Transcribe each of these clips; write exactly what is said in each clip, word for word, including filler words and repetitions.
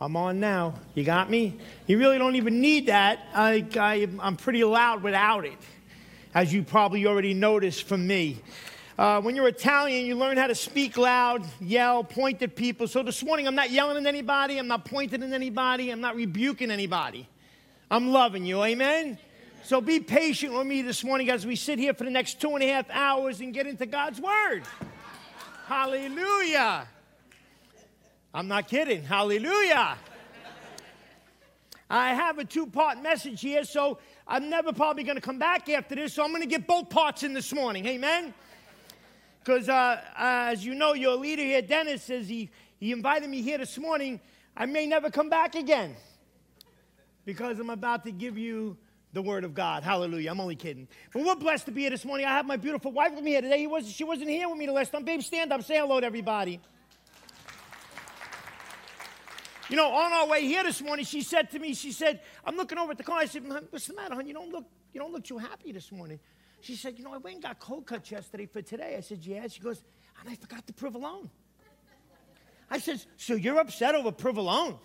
I'm on now. You got me? You really don't even need that. I, I, I'm pretty loud without it, as you probably already noticed from me. Uh, when you're Italian, you learn how to speak loud, yell, point at people. So this morning, I'm not yelling at anybody. I'm not pointing at anybody. I'm not rebuking anybody. I'm loving you. Amen? So be patient with me this morning as we sit here for the next two and a half hours and get into God's Word. Hallelujah. I'm not kidding. Hallelujah. I have a two-part message here, so I'm never probably going to come back after this, so I'm going to get both parts in this morning. Amen? Because uh, as you know, your leader here, Dennis, says he, he invited me here this morning. I may never come back again because I'm about to give you the Word of God. Hallelujah. I'm only kidding. But we're blessed to be here this morning. I have my beautiful wife with me here today. He wasn't, she wasn't here with me the last time. Babe, stand up. Say hello to everybody. You know, on our way here this morning, she said to me, she said, I'm looking over at the car. I said, what's the matter, hon? You don't look, you don't look too happy this morning. She said, you know, I went and got cold cuts yesterday for today. I said, yeah. She goes, and I forgot the provolone. I said, so you're upset over provolone?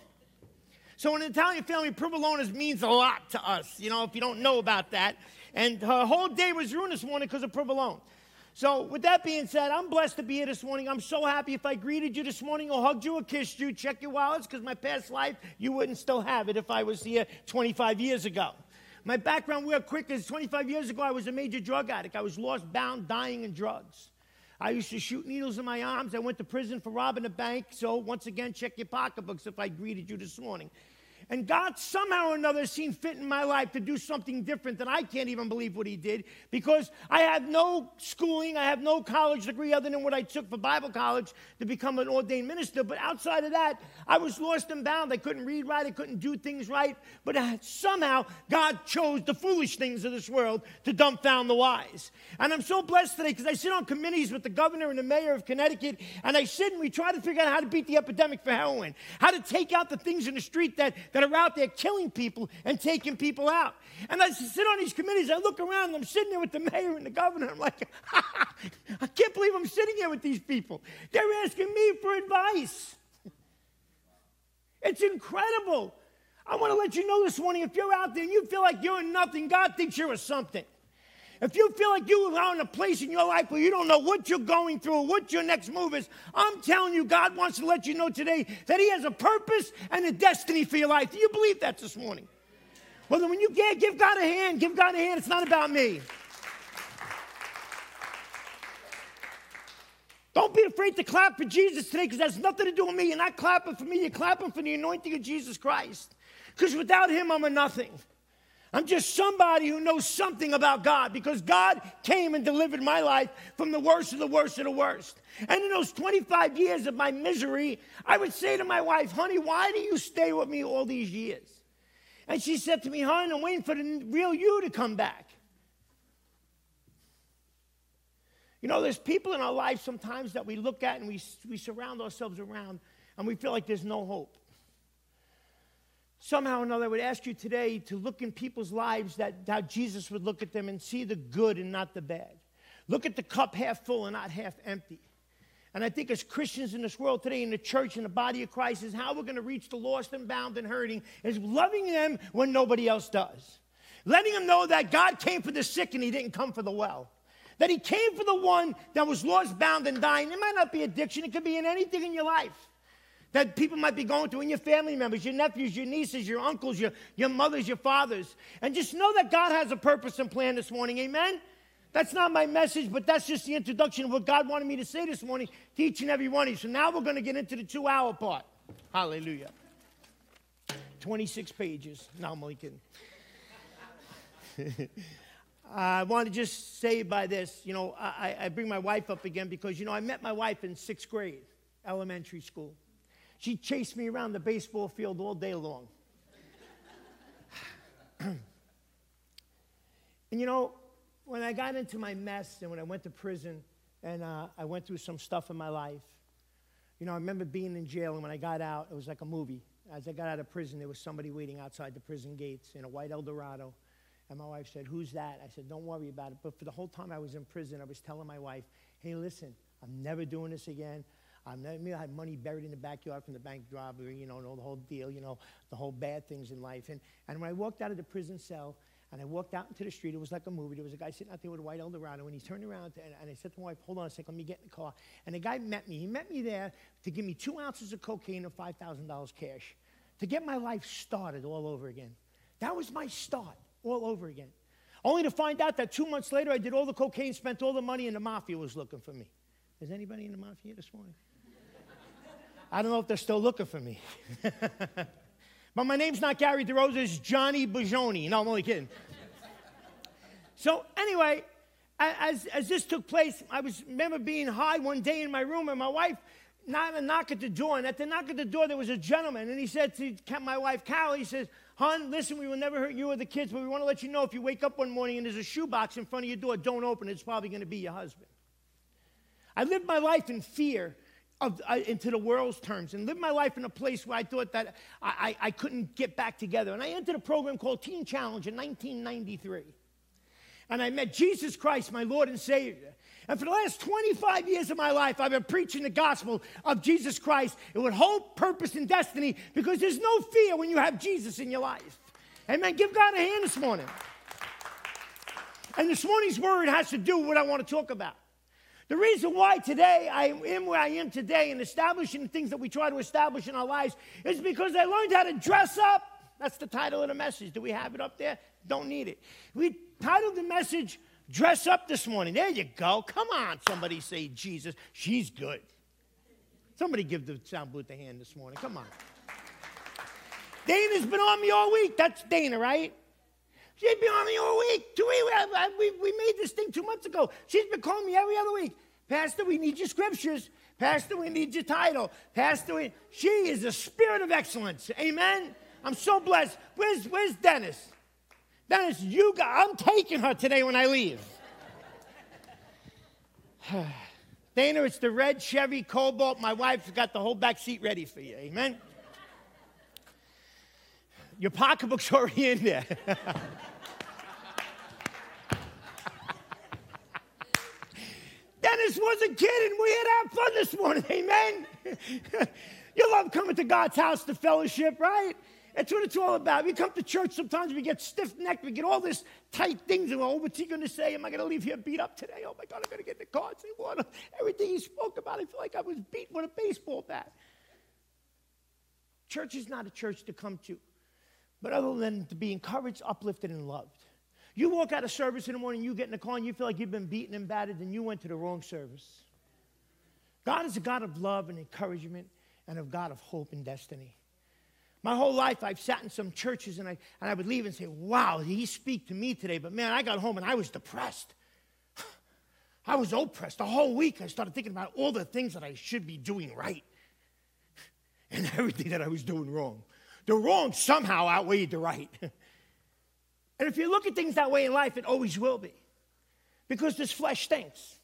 So in an Italian family, provolone is, means a lot to us, you know, if you don't know about that. And her whole day was ruined this morning because of provolone. So with that being said, I'm blessed to be here this morning. I'm so happy. If I greeted you this morning or hugged you or kissed you, check your wallets, because my past life, you wouldn't still have it if I was here twenty-five years ago. My background real quick is twenty-five years ago, I was a major drug addict. I was lost, bound, dying in drugs. I used to shoot needles in my arms. I went to prison for robbing a bank. So once again, check your pocketbooks if I greeted you this morning. And God somehow or another has seen fit in my life to do something different than I can't even believe what he did, because I have no schooling, I have no college degree other than what I took for Bible college to become an ordained minister. But outside of that, I was lost and bound. I couldn't read right, I couldn't do things right. But somehow God chose the foolish things of this world to dumbfound the wise. And I'm so blessed today because I sit on committees with the governor and the mayor of Connecticut, and I sit and we try to figure out how to beat the epidemic for heroin, how to take out the things in the street that that are out there killing people and taking people out. And I sit on these committees, I look around, and I'm sitting there with the mayor and the governor. I'm like, I can't believe I'm sitting here with these people. They're asking me for advice. It's incredible. I want to let you know this morning, if you're out there and you feel like you're nothing, God thinks you're a something. If you feel like you are in a place in your life where you don't know what you're going through or what your next move is, I'm telling you, God wants to let you know today that he has a purpose and a destiny for your life. Do you believe that this morning? Well, then when you get, give God a hand, give God a hand. It's not about me. Don't be afraid to clap for Jesus today, because that's nothing to do with me. You're not clapping for me. You're clapping for the anointing of Jesus Christ, because without him, I'm a nothing. I'm just somebody who knows something about God, because God came and delivered my life from the worst of the worst of the worst. And in those twenty-five years of my misery, I would say to my wife, honey, why do you stay with me all these years? And she said to me, hon, I'm waiting for the real you to come back. You know, there's people in our life sometimes that we look at and we, we surround ourselves around, and we feel like there's no hope. Somehow or another, I would ask you today to look in people's lives that how Jesus would look at them and see the good and not the bad. Look at the cup half full and not half empty. And I think as Christians in this world today, in the church, in the body of Christ, is how we're going to reach the lost and bound and hurting, is loving them when nobody else does. Letting them know that God came for the sick and he didn't come for the well. That he came for the one that was lost, bound, and dying. It might not be addiction. It could be in anything in your life that people might be going through, in your family members, your nephews, your nieces, your uncles, your, your mothers, your fathers. And just know that God has a purpose and plan this morning, amen? That's not my message, but that's just the introduction of what God wanted me to say this morning to each and every one of you. So now we're going to get into the two-hour part. Hallelujah. twenty-six pages. No, I'm only kidding. I want to just say by this, you know, I, I bring my wife up again because, you know, I met my wife in sixth grade, elementary school. She chased me around the baseball field all day long. And you know, when I got into my mess and when I went to prison and uh, I went through some stuff in my life, you know, I remember being in jail, and when I got out, it was like a movie. As I got out of prison, there was somebody waiting outside the prison gates in a white Eldorado. And my wife said, who's that? I said, don't worry about it. But for the whole time I was in prison, I was telling my wife, hey, listen, I'm never doing this again. I mean, I had money buried in the backyard from the bank robbery, you know, and all the whole deal, you know, the whole bad things in life. And, and when I walked out of the prison cell and I walked out into the street, it was like a movie. There was a guy sitting out there with a white Eldorado, and he turned around, and, and I said to my wife, hold on a second, let me get in the car. And the guy met me. He met me there to give me two ounces of cocaine and five thousand dollars cash to get my life started all over again. That was my start all over again. Only to find out that two months later, I did all the cocaine, spent all the money, and the mafia was looking for me. Is anybody in the mafia here this morning? I don't know if they're still looking for me. But my name's not Gary DeRosa, it's Johnny Bajoni. No, I'm only kidding. So anyway, as, as this took place, I was remember being high one day in my room, and my wife had a knock at the door. And at the knock at the door, there was a gentleman. And he said to my wife, Carol, he says, hon, listen, we will never hurt you or the kids, but we want to let you know if you wake up one morning and there's a shoebox in front of your door, don't open it. It's probably going to be your husband. I lived my life in fear of, uh, into the world's terms, and lived my life in a place where I thought that I, I, I couldn't get back together. And I entered a program called Teen Challenge in nineteen ninety-three. And I met Jesus Christ, my Lord and Savior. And for the last twenty-five years of my life, I've been preaching the gospel of Jesus Christ with hope, purpose, and destiny, because there's no fear when you have Jesus in your life. Amen. Give God a hand this morning. And this morning's word has to do with what I want to talk about. The reason why today I am where I am today and establishing the things that we try to establish in our lives is because I learned how to dress up. That's the title of the message. Do we have it up there? Don't need it. We titled the message, Dress Up This Morning. There you go. Come on, somebody say Jesus. She's good. Somebody give the sound booth a hand this morning. Come on. Dana's been on me all week. That's Dana, right? She's been on me all week. Two we, we, we made this thing two months ago. She's been calling me every other week. Pastor, we need your scriptures. Pastor, we need your title. Pastor, we... she is the spirit of excellence. Amen? I'm so blessed. Where's, where's Dennis? Dennis, you got... I'm taking her today when I leave. Dana, it's the red Chevy Cobalt. My wife's got the whole back seat ready for you. Amen? Your pocketbook's already in there. Dennis wasn't kidding. We had our fun this morning. Amen? You love coming to God's house to fellowship, right? That's what it's all about. We come to church sometimes, we get stiff-necked, we get all this tight things, and oh, what's he going to say? Am I going to leave here beat up today? Oh, my God, I'm going to get in the car and say, water. Everything he spoke about, I feel like I was beat with a baseball bat. Church is not a church to come to, but other than to be encouraged, uplifted, and loved. You walk out of service in the morning, you get in the car, and you feel like you've been beaten and battered, and you went to the wrong service. God is a God of love and encouragement, and a God of hope and destiny. My whole life, I've sat in some churches, and I, and I would leave and say, wow, did he speak to me today? But, man, I got home, and I was depressed. I was oppressed. The whole week, I started thinking about all the things that I should be doing right and everything that I was doing wrong. The wrong somehow outweighed the right. And if you look at things that way in life, it always will be. Because this flesh stinks.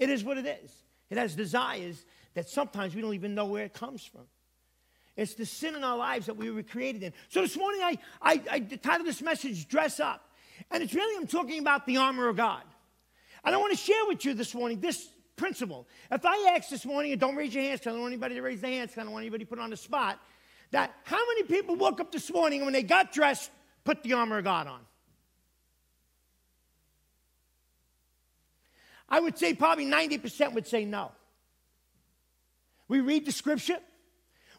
It is what it is. It has desires that sometimes we don't even know where it comes from. It's the sin in our lives that we were created in. So this morning, I, I, I titled this message, Dress Up. And it's really, I'm talking about the armor of God. And I want to share with you this morning this principle. If I ask this morning, and don't raise your hands, because I don't want anybody to raise their hands, because I don't want anybody to put on the spot, that how many people woke up this morning and when they got dressed, put the armor of God on? I would say probably ninety percent would say no. We read the scripture.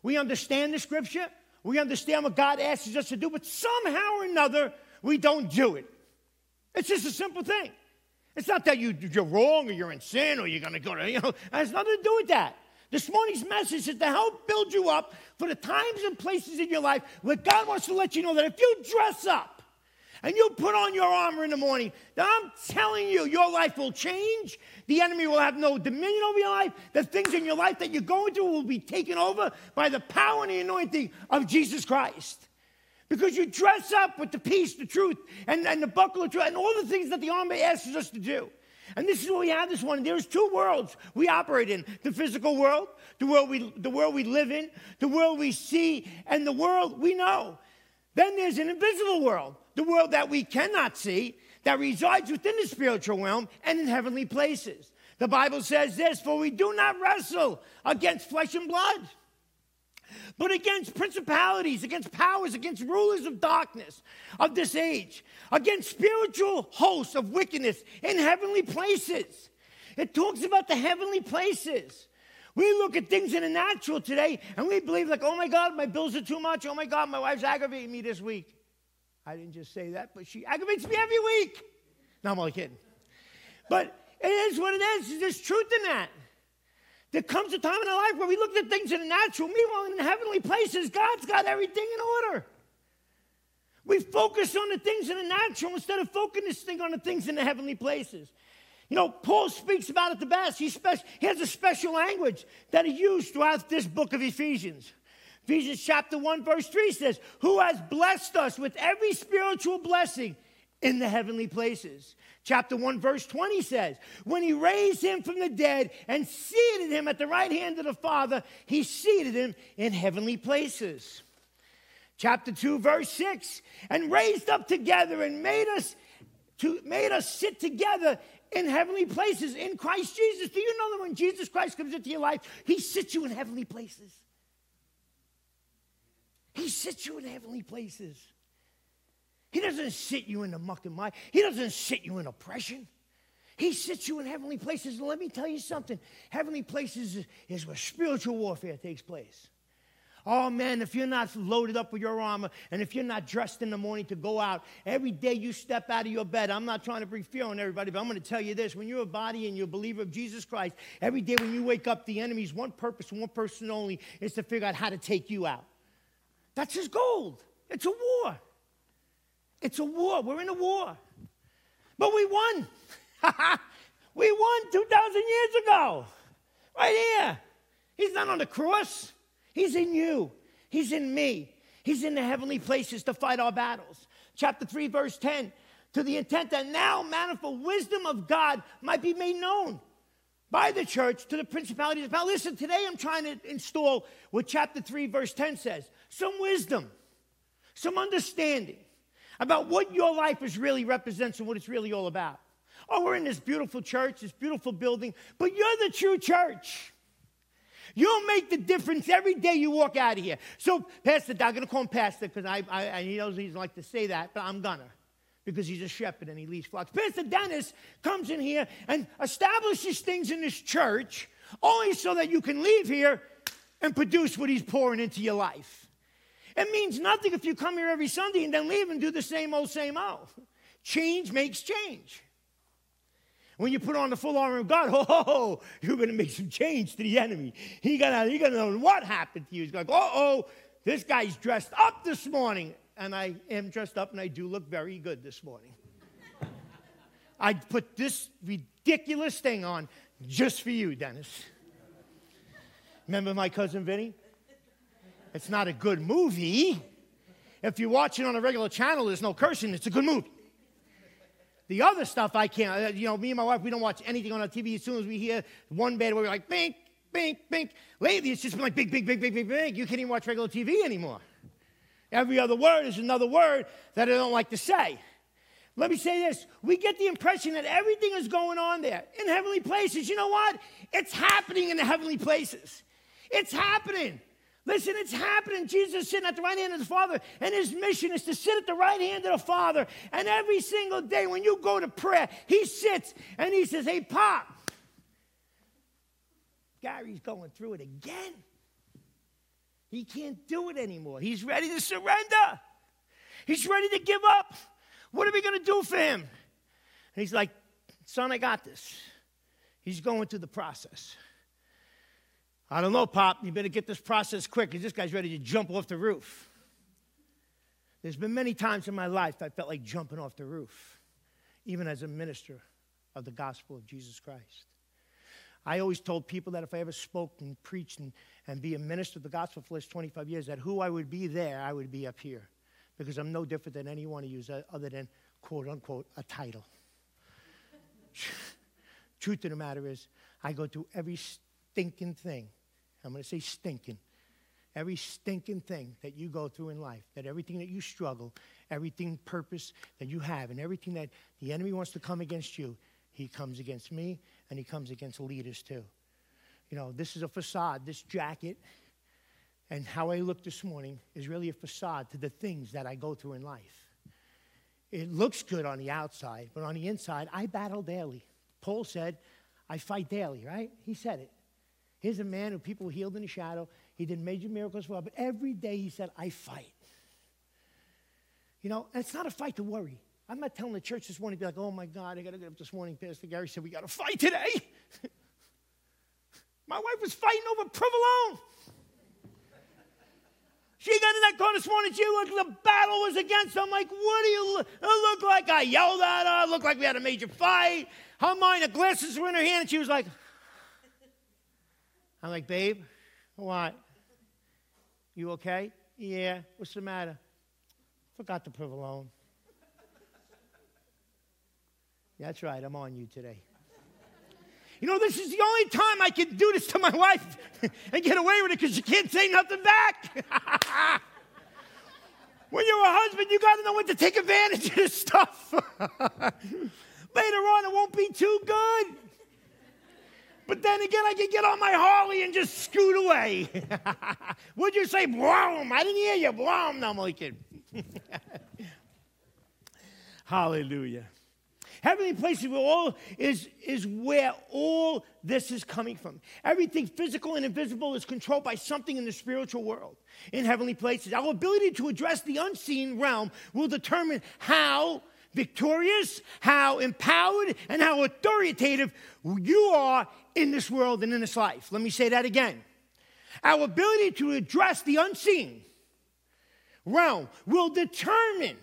We understand the scripture. We understand what God asks us to do, but somehow or another, we don't do it. It's just a simple thing. It's not that you, you're wrong or you're in sin or you're going to go to, you know, it has nothing to do with that. This morning's message is to help build you up for the times and places in your life where God wants to let you know that if you dress up and you put on your armor in the morning, then I'm telling you, your life will change. The enemy will have no dominion over your life. The things in your life that you're going through will be taken over by the power and the anointing of Jesus Christ. Because you dress up with the peace, the truth, and, and the buckle of truth, and all the things that the armor asks us to do. And this is what we have this morning. There's two worlds we operate in. The physical world, the world we, the world we live in, the world we see, and the world we know. Then there's an invisible world, the world that we cannot see, that resides within the spiritual realm and in heavenly places. The Bible says this, for we do not wrestle against flesh and blood, but against principalities, against powers, against rulers of darkness of this age, against spiritual hosts of wickedness in heavenly places. It talks about the heavenly places. We look at things in the natural today, and we believe like, oh, my God, my bills are too much. Oh, my God, my wife's aggravating me this week. I didn't just say that, but she aggravates me every week. No, I'm only kidding. But it is what it is. There's truth in that. There comes a time in our life where we look at things in the natural. Meanwhile, in the heavenly places, God's got everything in order. We focus on the things in the natural instead of focusing on the things in the heavenly places. You know, Paul speaks about it the best. He, spe- he has a special language that he used throughout this book of Ephesians. Ephesians chapter one, verse three says, who has blessed us with every spiritual blessing in the heavenly places. Chapter one, verse twenty says, when he raised him from the dead and seated him at the right hand of the Father, he seated him in heavenly places. Chapter two, verse six, and raised up together and made us to made us sit together in heavenly places in Christ Jesus. Do you know that when Jesus Christ comes into your life, he sits you in heavenly places? He sits you in heavenly places. He doesn't sit you in the muck and mire. He doesn't sit you in oppression. He sits you in heavenly places. And let me tell you something. Heavenly places is, is where spiritual warfare takes place. Oh, man, if you're not loaded up with your armor and if you're not dressed in the morning to go out, every day you step out of your bed. I'm not trying to bring fear on everybody, but I'm going to tell you this. When you're a body and you're a believer of Jesus Christ, every day when you wake up, the enemy's one purpose and one person only is to figure out how to take you out. That's his goal. It's a war. It's a war. We're in a war. But we won. We won two thousand years ago. Right here. He's not on the cross. He's in you. He's in me. He's in the heavenly places to fight our battles. Chapter three, verse ten, to the intent that now manifold wisdom of God might be made known by the church to the principalities. Now listen, today I'm trying to install what chapter three, verse ten says. Some wisdom, some understanding about what your life is really represents and what it's really all about. Oh, we're in this beautiful church, this beautiful building, but you're the true church. You'll make the difference every day you walk out of here. So, Pastor, I'm going to call him Pastor because I, I, I he knows he doesn't like to say that, but I'm going to because he's a shepherd and he leads flocks. Pastor Dennis comes in here and establishes things in this church only so that you can leave here and produce what he's pouring into your life. It means nothing if you come here every Sunday and then leave and do the same old, same old. Change makes change. When you put on the full armor of God, oh, you're going to make some change to the enemy. He's going to know what happened to you. He's going to go, uh-oh, this guy's dressed up this morning. And I am dressed up, and I do look very good this morning. I put this ridiculous thing on just for you, Dennis. Remember My Cousin Vinny? It's not a good movie. If you watch it on a regular channel, there's no cursing. It's a good movie. The other stuff I can't. You know, me and my wife, we don't watch anything on our T V. As soon as we hear one bad word, we're like, bink, bink, bink. Lately, it's just been like, bink, bink, bink, bink, bink, bink. You can't even watch regular T V anymore. Every other word is another word that I don't like to say. Let me say this. We get the impression that everything is going on there in heavenly places. You know what? It's happening in the heavenly places. It's happening. Listen, it's happening. Jesus is sitting at the right hand of the Father, and his mission is to sit at the right hand of the Father. And every single day when you go to prayer, he sits and he says, hey, Pop, Gary's going through it again. He can't do it anymore. He's ready to surrender. He's ready to give up. What are we going to do for him? And he's like, son, I got this. He's going through the process. I don't know, Pop. You better get this process quick because this guy's ready to jump off the roof. There's been many times in my life that I felt like jumping off the roof, even as a minister of the gospel of Jesus Christ. I always told people that if I ever spoke and preached and, and be a minister of the gospel for the last twenty-five years, that who I would be there, I would be up here because I'm no different than any one of you other than, quote, unquote, a title. Truth of the matter is, I go through every stinking thing. I'm going to say stinking. Every stinking thing that you go through in life, that everything that you struggle, everything purpose that you have, and everything that the enemy wants to come against you, he comes against me, and he comes against leaders too. You know, this is a facade, this jacket, and how I look this morning is really a facade to the things that I go through in life. It looks good on the outside, but on the inside, I battle daily. Paul said, I fight daily, right? He said it. Here's a man who people healed in the shadow. He did major miracles for us, but every day he said, I fight. You know, and it's not a fight to worry. I'm not telling the church this morning, be like, oh my God, I got to get up this morning. Pastor Gary said, we got to fight today. My wife was fighting over provolone. She got in that car this morning. She looked, the battle was against her. I'm like, what do you look, look like? I yelled at her. It looked like we had a major fight. Her mind, the glasses were in her hand, and she was like, I'm like, babe, what? You okay? Yeah, what's the matter? Forgot the provolone. That's right, I'm on you today. You know, this is the only time I can do this to my wife and get away with it because you can't say nothing back. When you're a husband, you got to know when to take advantage of this stuff. Later on, it won't be too good. But then again, I can get on my Harley and just scoot away. Would you say, bloom? I didn't hear you, bloom. No, I'm like, hallelujah. Heavenly places where all is, is where all this is coming from. Everything physical and invisible is controlled by something in the spiritual world. In heavenly places, our ability to address the unseen realm will determine how victorious, how empowered, and how authoritative you are in this world and in this life. Let me say that again. Our ability to address the unseen realm will determine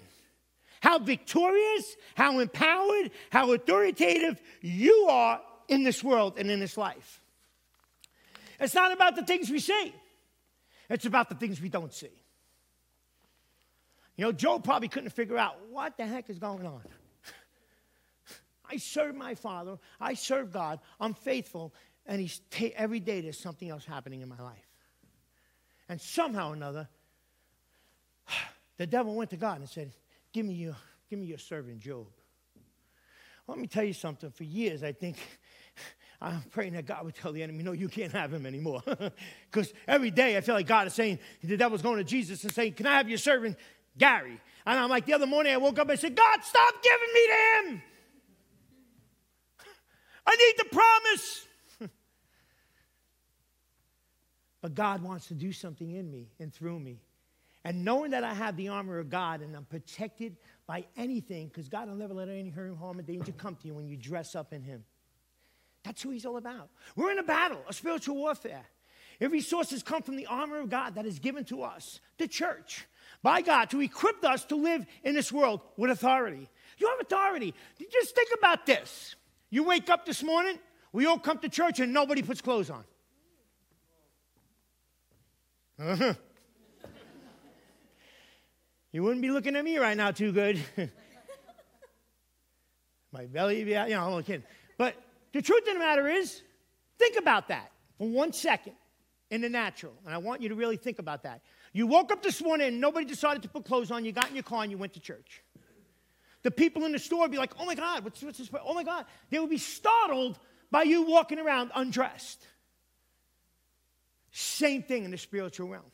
how victorious, how empowered, how authoritative you are in this world and in this life. It's not about the things we see. It's about the things we don't see. You know, Job probably couldn't figure out what the heck is going on. I serve my Father. I serve God. I'm faithful. And he's t- every day there's something else happening in my life. And somehow or another, the devil went to God and said, Give me your, give me your servant, Job. Let me tell you something. For years, I think, I'm praying that God would tell the enemy, no, you can't have him anymore. Because every day, I feel like God is saying, the devil's going to Jesus and saying, can I have your servant, Gary? And I'm like, the other morning, I woke up and said, God, stop giving me to him. I need the promise. But God wants to do something in me and through me. And knowing that I have the armor of God and I'm protected by anything, because God will never let any hurt, harm, or danger come to you when you dress up in him. That's who he's all about. We're in a battle, a spiritual warfare. Your resources come from the armor of God that is given to us, the church, by God, to equip us to live in this world with authority. You have authority. Just think about this. You wake up this morning, we all come to church, and nobody puts clothes on. Uh-huh. You wouldn't be looking at me right now too good. My belly, yeah, you know, I'm only kidding. But the truth of the matter is, think about that for one second in the natural. And I want you to really think about that. You woke up this morning and nobody decided to put clothes on. You got in your car and you went to church. The people in the store would be like, oh, my God, what's, what's this? Oh, my God. They would be startled by you walking around undressed. Same thing in the spiritual realm.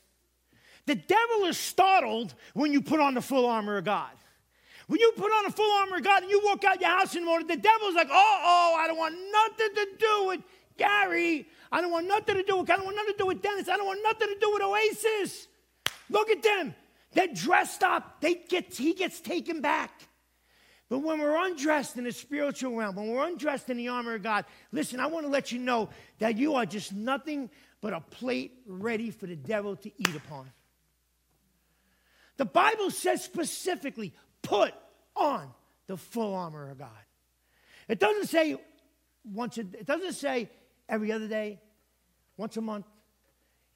The devil is startled when you put on the full armor of God. When you put on the full armor of God and you walk out your house in the morning, the devil is like, uh-oh, I don't want nothing to do with Gary. I don't want nothing to do with, I don't want nothing to do with Dennis. I don't want nothing to do with Oasis. Look at them. They're dressed up. They get, he gets taken back. But when we're undressed in the spiritual realm, when we're undressed in the armor of God, listen, I want to let you know that you are just nothing but a plate ready for the devil to eat upon. The Bible says specifically, put on the full armor of God. It doesn't say once. A, it doesn't say every other day, once a month.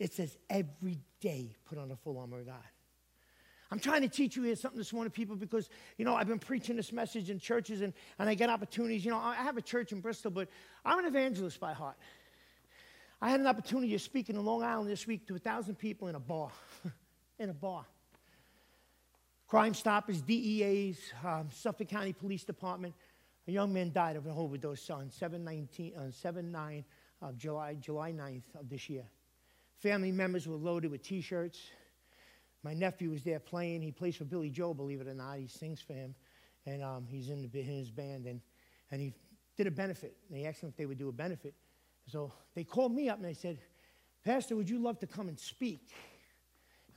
It says every day, put on the full armor of God. I'm trying to teach you here something this morning, people, because, you know, I've been preaching this message in churches, and, and I get opportunities. You know, I have a church in Bristol, but I'm an evangelist by heart. I had an opportunity to speak in Long Island this week to one thousand people in a bar, in a bar. Crime Stoppers, D E As, um, Suffolk County Police Department, A young man died of an overdose on seven nine of July, July ninth of this year. Family members were loaded with T-shirts. My nephew was there playing. He plays for Billy Joe, believe it or not. He sings for him, and um, he's in, the, in his band. And, and he did a benefit. And they asked him if they would do a benefit. So they called me up, and they said, "Pastor, would you love to come and speak?"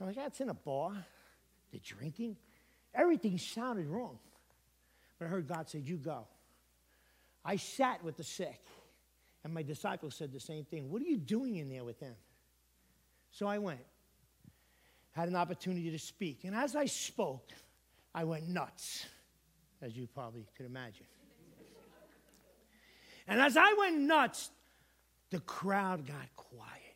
I'm like, "That's in a bar. The drinking." Everything sounded wrong. But I heard God say, "You go." I sat with the sick, and my disciples said the same thing. "What are you doing in there with them?" So I went. Had an opportunity to speak. And as I spoke, I went nuts, as you probably could imagine. And as I went nuts, the crowd got quiet.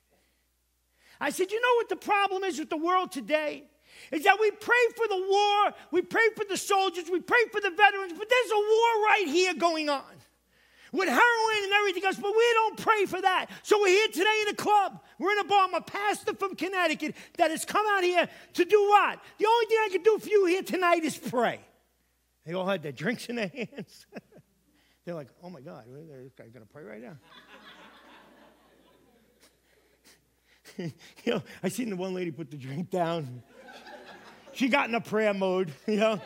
I said, you know what the problem is with the world today? Is that we pray for the war, we pray for the soldiers, we pray for the veterans, but there's a war right here going on with heroin and everything else, but we don't pray for that. So we're here today in a club. We're in a bar. I'm a pastor from Connecticut that has come out here to do what? The only thing I can do for you here tonight is pray. They all had their drinks in their hands. They're like, oh, my God, this guy's going to pray right now. You know, I seen the one lady put the drink down. She got in a prayer mode, you know.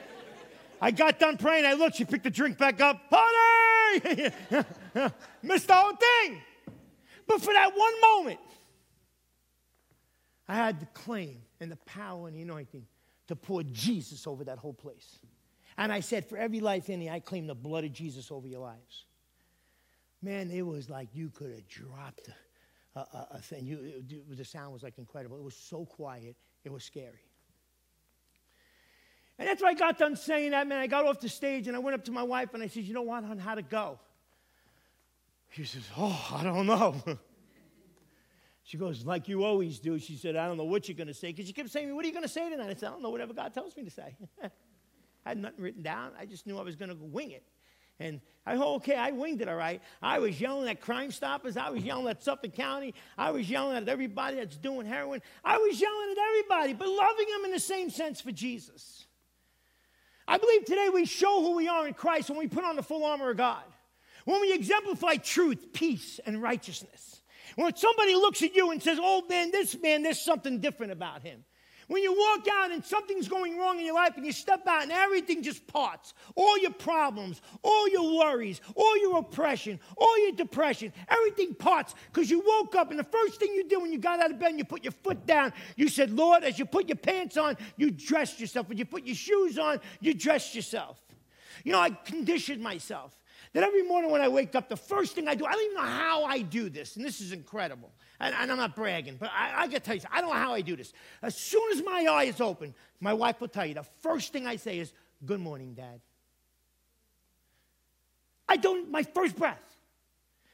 I got done praying. I looked. She picked the drink back up. Honey! Missed the whole thing. But for that one moment, I had the claim and the power and the anointing to pour Jesus over that whole place. And I said, for every life in here, I claim the blood of Jesus over your lives. Man, it was like you could have dropped a, a, a thing. You, it, it, the sound was like incredible. It was so quiet. It was scary. And after I got done saying that, man, I got off the stage and I went up to my wife and I said, you know what, hon, how to go? She says, oh, I don't know. She goes, like you always do. She said, I don't know what you're going to say. Because she kept saying to me, what are you going to say tonight? I said, I don't know, whatever God tells me to say. I had nothing written down. I just knew I was going to wing it. And I go, okay, I winged it, all right. I was yelling at Crime Stoppers. I was yelling at Suffolk County. I was yelling at everybody that's doing heroin. I was yelling at everybody, but loving them in the same sense for Jesus. I believe today we show who we are in Christ when we put on the full armor of God, when we exemplify truth, peace, and righteousness. When somebody looks at you and says, oh, man, this man, there's something different about him. When you walk out and something's going wrong in your life and you step out and everything just parts, all your problems, all your worries, all your oppression, all your depression, everything parts because you woke up and the first thing you did when you got out of bed and you put your foot down, you said, Lord, as you put your pants on, you dressed yourself. When you put your shoes on, you dressed yourself. You know, I conditioned myself that every morning when I wake up, the first thing I do, I don't even know how I do this, and this is incredible. And, and I'm not bragging, but I, I got to tell you something. I don't know how I do this. As soon as my eye is open, my wife will tell you, the first thing I say is, good morning, Dad. I don't, my first breath.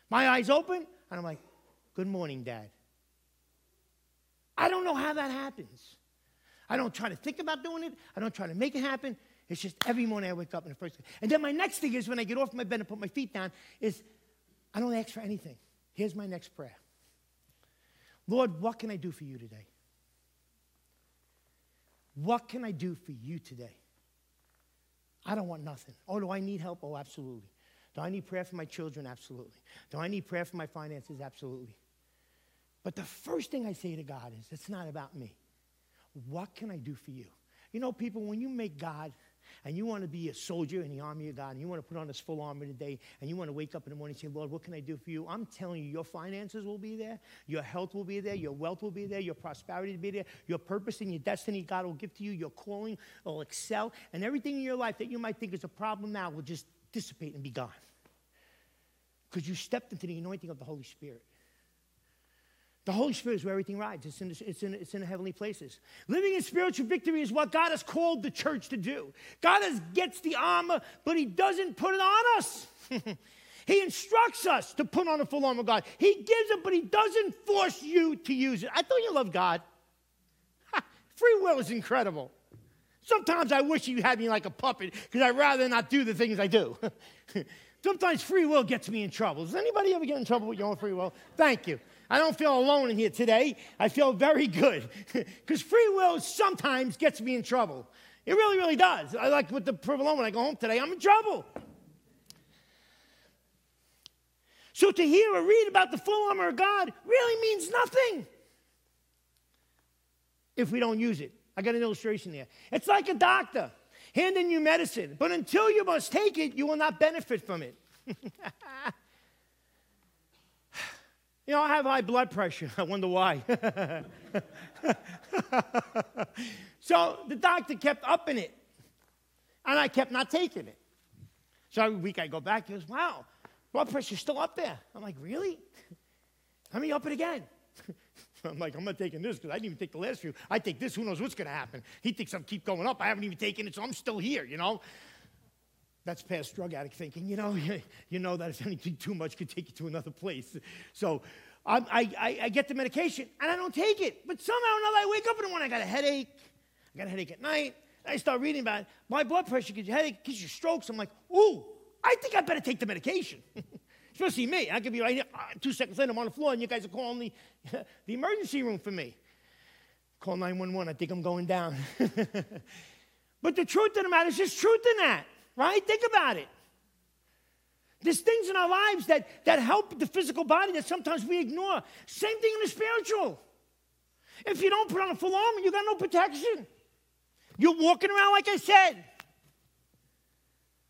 My eyes open, and I'm like, good morning, Dad. I don't know how that happens. I don't try to think about doing it. I don't try to make it happen. It's just every morning I wake up and the first thing. And then my next thing is when I get off my bed and put my feet down is I don't ask for anything. Here's my next prayer. Lord, what can I do for you today? What can I do for you today? I don't want nothing. Oh, do I need help? Oh, absolutely. Do I need prayer for my children? Absolutely. Do I need prayer for my finances? Absolutely. But the first thing I say to God is, it's not about me. What can I do for you? You know, people, when you make God, and you want to be a soldier in the army of God, and you want to put on this full armor today, and you want to wake up in the morning and say, Lord, what can I do for you? I'm telling you, your finances will be there, your health will be there, your wealth will be there, your prosperity will be there, your purpose and your destiny God will give to you, your calling will excel, and everything in your life that you might think is a problem now will just dissipate and be gone. Because you stepped into the anointing of the Holy Spirit. The Holy Spirit is where everything rides. It's in, the, it's, in, it's in the heavenly places. Living in spiritual victory is what God has called the church to do. God has, gets the armor, but he doesn't put it on us. He instructs us to put on the full armor of God. He gives it, but he doesn't force you to use it. I thought you loved God. Ha, free will is incredible. Sometimes I wish you had me like a puppet because I'd rather not do the things I do. Sometimes free will gets me in trouble. Does anybody ever get in trouble with your own free will? Thank you. I don't feel alone in here today. I feel very good because free will sometimes gets me in trouble. It really, really does. I like with the provolone when I go home today, I'm in trouble. So to hear or read about the full armor of God really means nothing if we don't use it. I got an illustration there. It's like a doctor handing you medicine, but until you must take it, you will not benefit from it. You know, I have high blood pressure. I wonder why. So the doctor kept upping it, and I kept not taking it. So every week I go back, he goes, wow, blood pressure's still up there. I'm like, really? Let me up it again. I'm like, I'm not taking this because I didn't even take the last few. I take this, who knows what's going to happen. He thinks I'll keep going up. I haven't even taken it, so I'm still here, you know. That's past drug addict thinking. You know, you know that if anything too much could take you to another place. So I, I, I get the medication, and I don't take it. But somehow or another, I wake up in the morning, I got a headache. I got a headache at night. I start reading about it. My blood pressure gives you a headache, gives you strokes. I'm like, ooh, I think I better take the medication. Especially me. I'll give you right here. Two seconds later, I'm on the floor, and you guys are calling the, the emergency room for me. Call nine one one. I think I'm going down. But the truth of the matter is there's truth in that. Right? Think about it. There's things in our lives that, that help the physical body that sometimes we ignore. Same thing in the spiritual. If you don't put on a full armor, you got no protection. You're walking around, like I said,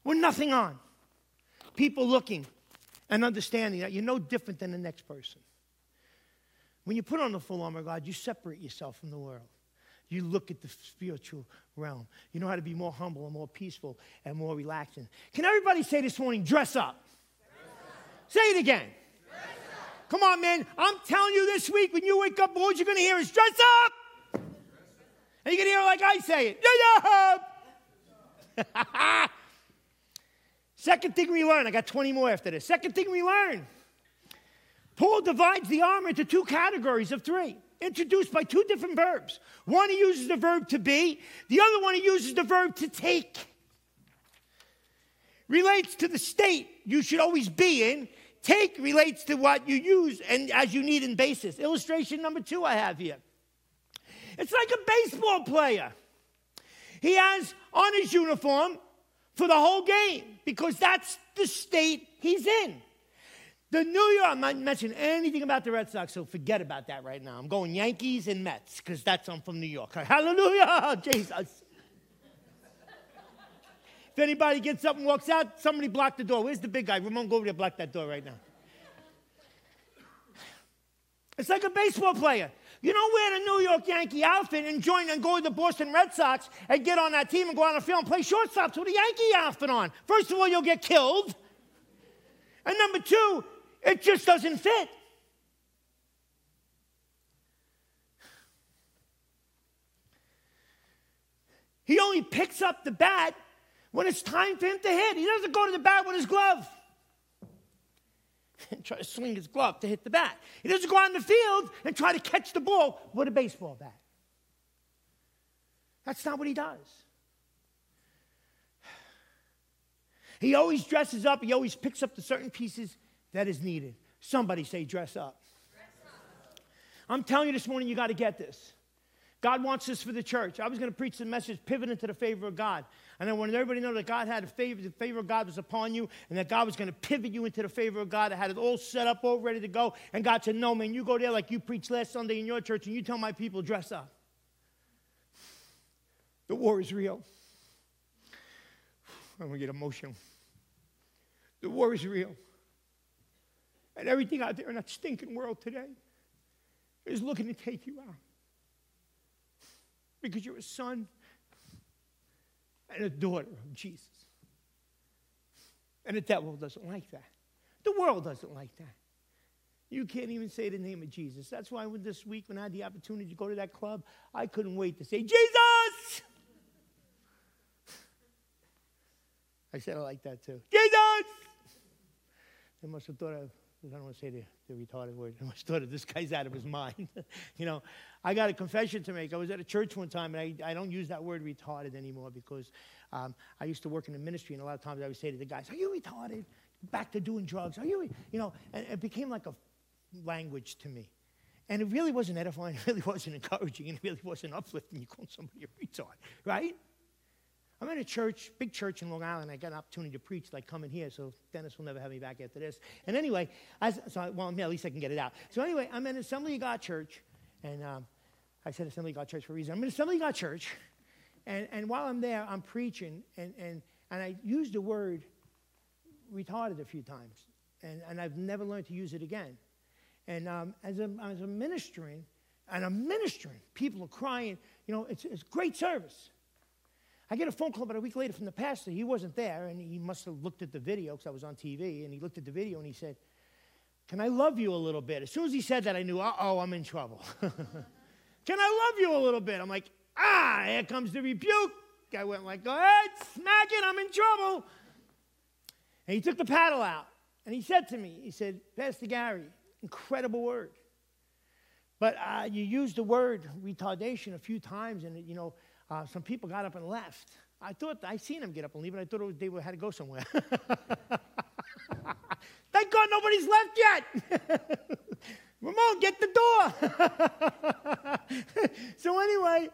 with nothing on. People looking and understanding that you're no different than the next person. When you put on the full armor of God, you separate yourself from the world. You look at the spiritual realm. You know how to be more humble and more peaceful and more relaxing. Can everybody say this morning, dress up? Dress up. Say it again. Dress up. Come on, man. I'm telling you this week, when you wake up, all you're going to hear is dress up. Dress up. And you're going to hear it like I say it. Dress up. Second thing we learn. I got twenty more after this. Second thing we learn. Paul divides the armor into two categories of three. Introduced by two different verbs. One he uses the verb to be. The other one he uses the verb to take. Relates to the state you should always be in. Take relates to what you use and as you need in basis. Illustration number two I have here. It's like a baseball player. He has on his uniform for the whole game because that's the state he's in. The New York, I'm not mentioning anything about the Red Sox, so forget about that right now. I'm going Yankees and Mets, because that's, I'm from New York. Hallelujah, Jesus. If anybody gets up and walks out, somebody block the door. Where's the big guy? Ramon, go over there, block that door right now. It's like a baseball player. You don't wear the New York Yankee outfit and join and go to the Boston Red Sox and get on that team and go on the field and play shortstops with a Yankee outfit on. First of all, you'll get killed. And number two, it just doesn't fit. He only picks up the bat when it's time for him to hit. He doesn't go to the bat with his glove and try to swing his glove to hit the bat. He doesn't go on the field and try to catch the ball with a baseball bat. That's not what he does. He always dresses up. He always picks up the certain pieces that is needed. Somebody say, dress up. Dress up. I'm telling you this morning, you got to get this. God wants this for the church. I was going to preach the message, pivot into the favor of God. And I wanted everybody to know that God had a favor, the favor of God was upon you, and that God was going to pivot you into the favor of God. I had it all set up, all ready to go. And God said, no, man, you go there like you preached last Sunday in your church, and you tell my people, dress up. The war is real. I'm going to get emotional. The war is real. And everything out there in that stinking world today is looking to take you out. Because you're a son and a daughter of Jesus. And the devil doesn't like that. The world doesn't like that. You can't even say the name of Jesus. That's why when this week when I had the opportunity to go to that club, I couldn't wait to say, Jesus! I said I like that too. Jesus! They must have thought I... I don't want to say the, the retarded word. I thought that this guy's out of his mind. You know, I got a confession to make. I was at a church one time, and I, I don't use that word retarded anymore because um, I used to work in the ministry, and a lot of times I would say to the guys, are you retarded? Back to doing drugs. Are you, you know, and it became like a language to me. And it really wasn't edifying. It really wasn't encouraging. And it really wasn't uplifting. You call somebody a retard, right? I'm at a church, big church in Long Island. I got an opportunity to preach, like coming here, so Dennis will never have me back after this. And anyway, I, so I, well, at least I can get it out. So anyway, I'm at Assembly of God Church, and um, I said Assembly of God Church for a reason. I'm at Assembly of God Church, and, and while I'm there, I'm preaching, and, and, and I used the word retarded a few times, and, and I've never learned to use it again. And um, as, I'm, as I'm ministering, and I'm ministering, people are crying. You know, it's, it's great service. I get a phone call about a week later from the pastor. He wasn't there, and he must have looked at the video because I was on T V, and he looked at the video, and he said, can I love you a little bit? As soon as he said that, I knew, uh-oh, I'm in trouble. Can I love you a little bit? I'm like, ah, here comes the rebuke. I went like, go ahead, smack it, I'm in trouble. And he took the paddle out, and he said to me, he said, Pastor Gary, incredible word. But uh, you used the word retardation a few times, and, you know, Uh, some people got up and left. I thought, I seen them get up and leave, and I thought it was, they had to go somewhere. Thank God nobody's left yet. Ramon, get the door. So anyway,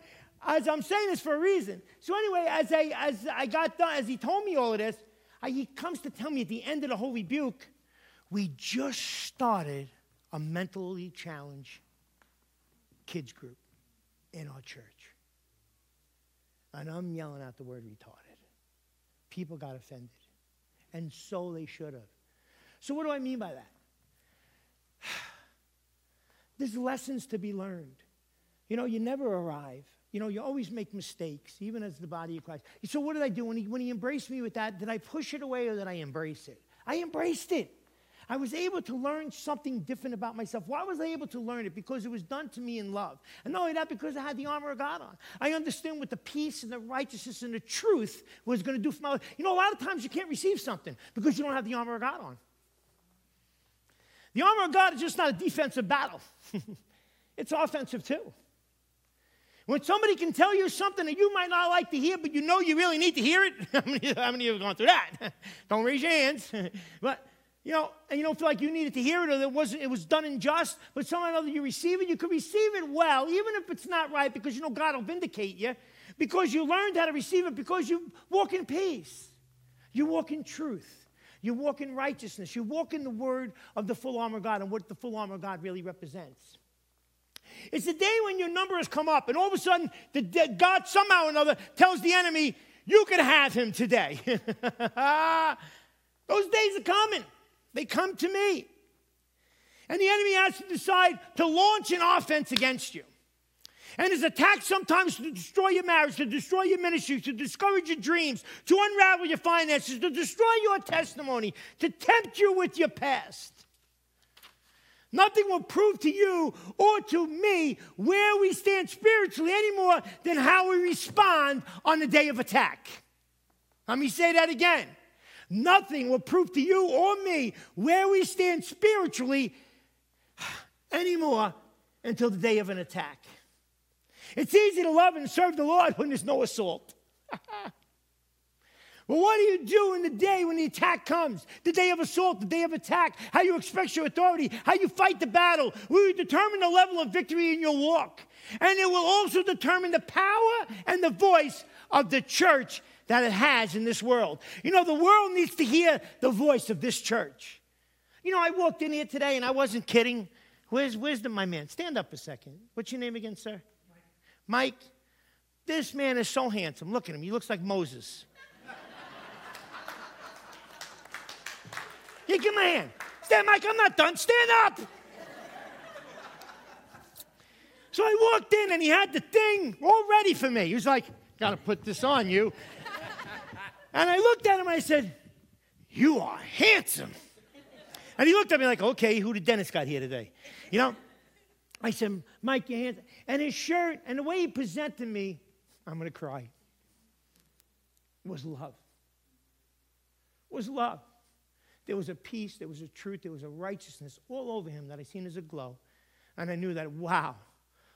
as I'm saying this for a reason. So anyway, as I, as I got done, as he told me all of this, I, he comes to tell me at the end of the whole rebuke, we just started a mentally challenged kids group in our church. And I'm yelling out the word retarded. People got offended. And so they should have. So what do I mean by that? There's lessons to be learned. You know, you never arrive. You know, you always make mistakes, even as the body of Christ. So what did I do when he, when he embraced me with that? Did I push it away or did I embrace it? I embraced it. I was able to learn something different about myself. Why was I able to learn it? Because it was done to me in love. And not only that, because I had the armor of God on. I understand what the peace and the righteousness and the truth was going to do for my life. You know, a lot of times you can't receive something because you don't have the armor of God on. The armor of God is just not a defensive battle. It's offensive too. When somebody can tell you something that you might not like to hear, but you know you really need to hear it. How many, how many of you have gone through that? Don't raise your hands. But... you know, and you don't feel like you needed to hear it or that it wasn't, it was done in just, but somehow or another you receive it, you could receive it well, even if it's not right, because you know God will vindicate you, because you learned how to receive it, because you walk in peace. You walk in truth. You walk in righteousness. You walk in the word of the full armor of God and what the full armor of God really represents. It's the day when your number has come up, and all of a sudden the, the, God somehow or another tells the enemy, you can have him today. Those days are coming. They come to me. And the enemy has to decide to launch an offense against you. And his attacks sometimes to destroy your marriage, to destroy your ministry, to discourage your dreams, to unravel your finances, to destroy your testimony, to tempt you with your past. Nothing will prove to you or to me where we stand spiritually any more than how we respond on the day of attack. Let me say that again. Nothing will prove to you or me where we stand spiritually anymore until the day of an attack. It's easy to love and serve the Lord when there's no assault. Well, what do you do in the day when the attack comes? The day of assault, the day of attack, how you express your authority, how you fight the battle. Will you determine the level of victory in your walk? And it will also determine the power and the voice of the church that it has in this world. You know, the world needs to hear the voice of this church. You know, I walked in here today, and I wasn't kidding. Where's, where's the, my man? Stand up a second. What's your name again, sir? Mike. Mike, this man is so handsome. Look at him. He looks like Moses. Hey, give him a hand. Stand, Mike. I'm not done. Stand up. So I walked in, and he had the thing all ready for me. He was like, got to put this on you. And I looked at him and I said, you are handsome. And he looked at me like, okay, who did Dennis got here today? You know, I said, Mike, you're handsome. And his shirt and the way he presented me, I'm going to cry, was love. Was love. There was a peace, there was a truth, there was a righteousness all over him that I seen as a glow. And I knew that, wow,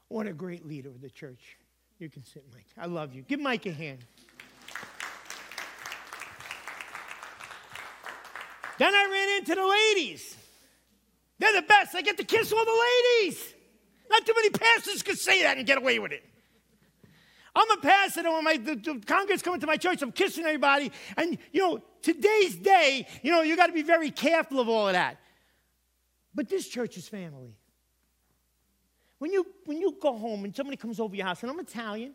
what a great leader of the church. You can sit, Mike. I love you. Give Mike a hand. Then I ran into the ladies. They're the best. I get to kiss all the ladies. Not too many pastors could say that and get away with it. I'm a pastor, and when my, the, the congregants come into my church, I'm kissing everybody. And, you know, today's day, you know, you got to be very careful of all of that. But this church is family. When you, when you go home and somebody comes over your house, and I'm Italian,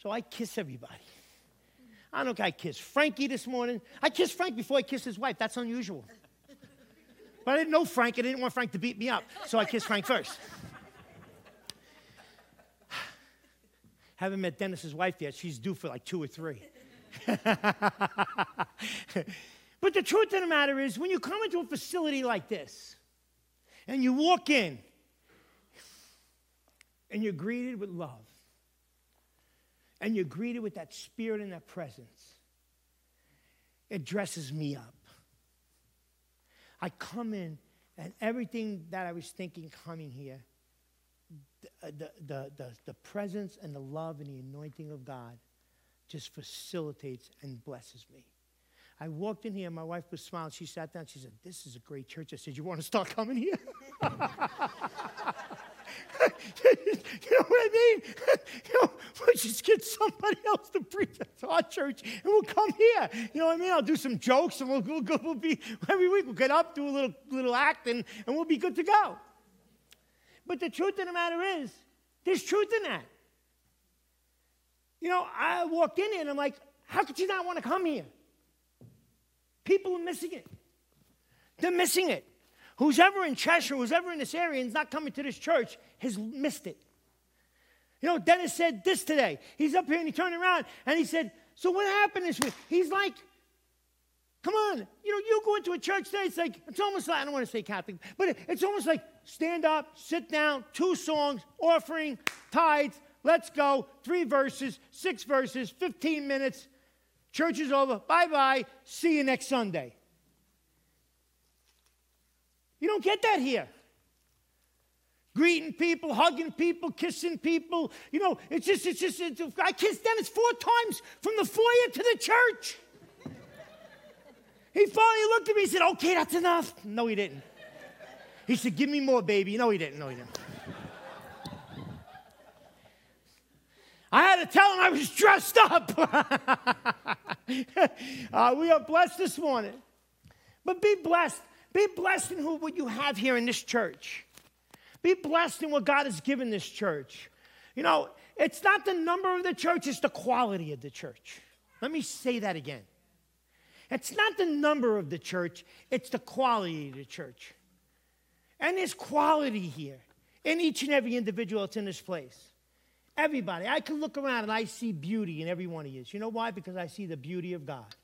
so I kiss everybody. I don't know if I kissed Frankie this morning. I kissed Frank before I kissed his wife. That's unusual. But I didn't know Frank. I didn't want Frank to beat me up, so I kissed Frank first. Haven't met Dennis's wife yet. She's due for like two or three. But the truth of the matter is, when you come into a facility like this, and you walk in, and you're greeted with love, and you're greeted with that spirit and that presence, it dresses me up. I come in, and everything that I was thinking coming here, the, the, the, the, the presence and the love and the anointing of God just facilitates and blesses me. I walked in here, and my wife was smiling. She sat down. She said, "This is a great church." I said, "You want to start coming here?" You know what I mean? You know, we'll just get somebody else to preach at our church, and we'll come here. You know what I mean? I'll do some jokes, and we'll go. We'll, we'll be every week. We'll get up, do a little little acting, and we'll be good to go. But the truth of the matter is, there's truth in that. You know, I walked in here, and I'm like, how could you not want to come here? People are missing it. They're missing it. Who's ever in Cheshire, who's ever in this area and is not coming to this church has missed it. You know, Dennis said this today. He's up here and he turned around and he said, "So what happened this week?" He's like, come on. You know, you go into a church today, it's like, it's almost like, I don't want to say Catholic, but it's almost like stand up, sit down, two songs, offering, tithes, let's go, three verses, six verses, fifteen minutes, church is over, bye-bye, see you next Sunday. You don't get that here. Greeting people, hugging people, kissing people. You know, it's just, it's just, it's, I kissed Dennis four times from the foyer to the church. He finally looked at me and said, "Okay, that's enough." No, he didn't. He said, "Give me more, baby." No, he didn't. No, he didn't. I had to tell him I was dressed up. uh, we are blessed this morning. But be blessed. Be blessed in who, what you have here in this church. Be blessed in what God has given this church. You know, it's not the number of the church, it's the quality of the church. Let me say that again. It's not the number of the church, it's the quality of the church. And there's quality here in each and every individual that's in this place. Everybody. I can look around and I see beauty in every one of you. You know why? Because I see the beauty of God.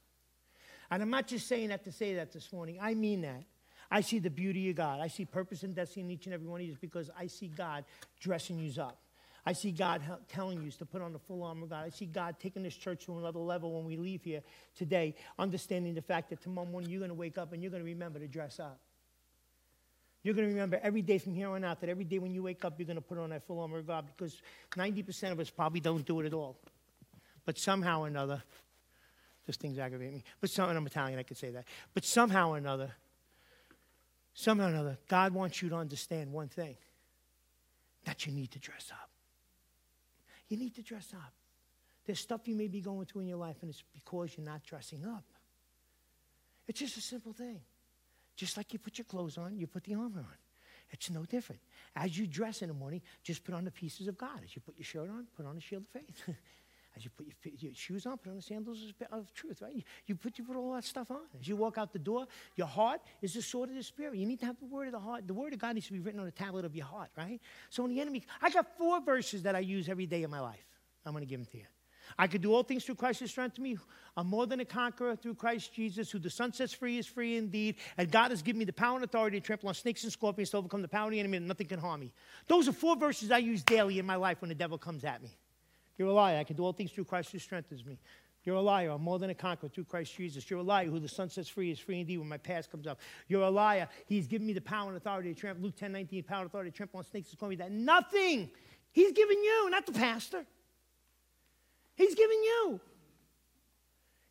And I'm not just saying that to say that this morning. I mean that. I see the beauty of God. I see purpose and destiny in each and every one of you because I see God dressing you up. I see God telling you to put on the full armor of God. I see God taking this church to another level when we leave here today, understanding the fact that tomorrow morning you're going to wake up and you're going to remember to dress up. You're going to remember every day from here on out that every day when you wake up, you're going to put on that full armor of God because ninety percent of us probably don't do it at all. But somehow or another, those things aggravate me. But some, and I'm Italian, I could say that. But somehow or another, somehow or another, God wants you to understand one thing, that you need to dress up. You need to dress up. There's stuff you may be going through in your life, and it's because you're not dressing up. It's just a simple thing. Just like you put your clothes on, you put the armor on. It's no different. As you dress in the morning, just put on the pieces of God. As you put your shirt on, put on the shield of faith. As you put your, your shoes on, put on the sandals of truth, right? You, you, put, you put all that stuff on. As you walk out the door, your heart is the sword of the Spirit. You need to have the word of the heart. The word of God needs to be written on the tablet of your heart, right? So when the enemy, I got four verses that I use every day of my life. I'm going to give them to you. I could do all things through Christ who strengthens me. I'm more than a conqueror through Christ Jesus, who the Son sets free is free indeed. And God has given me the power and authority to trample on snakes and scorpions to overcome the power of the enemy, and nothing can harm me. Those are four verses I use daily in my life when the devil comes at me. You're a liar. I can do all things through Christ who strengthens me. You're a liar. I'm more than a conqueror through Christ Jesus. You're a liar. Who the Son sets free is free indeed when my past comes up. You're a liar. He's given me the power and authority to trample. Luke ten nineteen, power and authority to trample on snakes and scorpions. That nothing. He's given you, not the pastor. He's given you.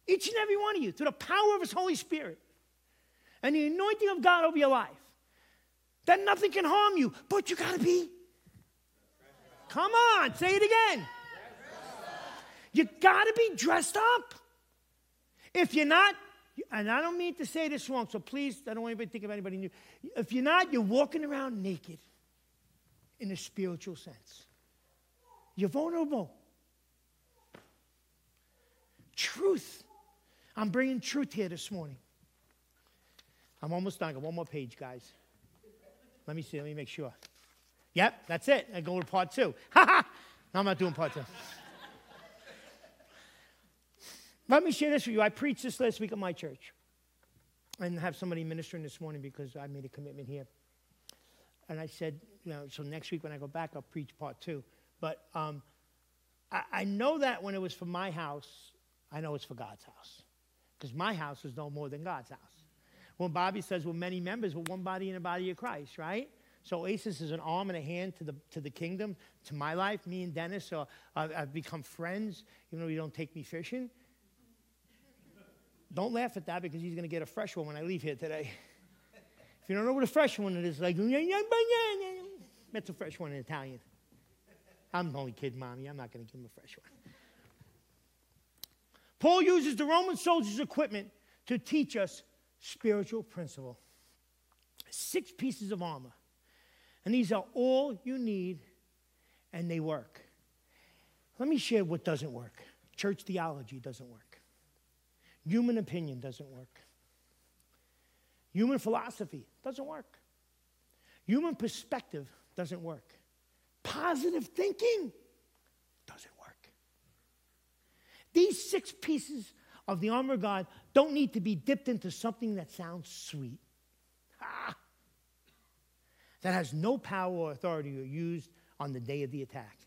Each and every one of you, through the power of his Holy Spirit and the anointing of God over your life, that nothing can harm you, but you got to be. Come on, say it again. You got to be dressed up. If you're not, and I don't mean to say this wrong, so please, I don't want anybody to think of anybody new. If you're not, you're walking around naked in a spiritual sense. You're vulnerable. Truth. I'm bringing truth here this morning. I'm almost done. I got one more page, guys. Let me see. Let me make sure. Yep, that's it. I go to part two. Ha ha! No, I'm not doing part two. Let me share this with you. I preached this last week at my church. And have somebody ministering this morning because I made a commitment here. And I said, you know, so next week when I go back, I'll preach part two. But um, I, I know that when it was for my house, I know it's for God's house. Because my house is no more than God's house. When Bobby says, well, many members, well, one body in the body of Christ, right? So Oasis is an arm and a hand to the to the kingdom, to my life. Me and Dennis, are, uh, I've become friends, even though you don't take me fishing. Don't laugh at that because he's going to get a fresh one when I leave here today. If you don't know what a fresh one is, like, that's a fresh one in Italian. I'm only kidding, Mommy. I'm not going to give him a fresh one. Paul uses the Roman soldiers' equipment to teach us spiritual principle. Six pieces of armor. And these are all you need, and they work. Let me share what doesn't work. Church theology doesn't work. Human opinion doesn't work. Human philosophy doesn't work. Human perspective doesn't work. Positive thinking doesn't work. These six pieces of the armor of God don't need to be dipped into something that sounds sweet. Ah, that has no power or authority or used on the day of the attack.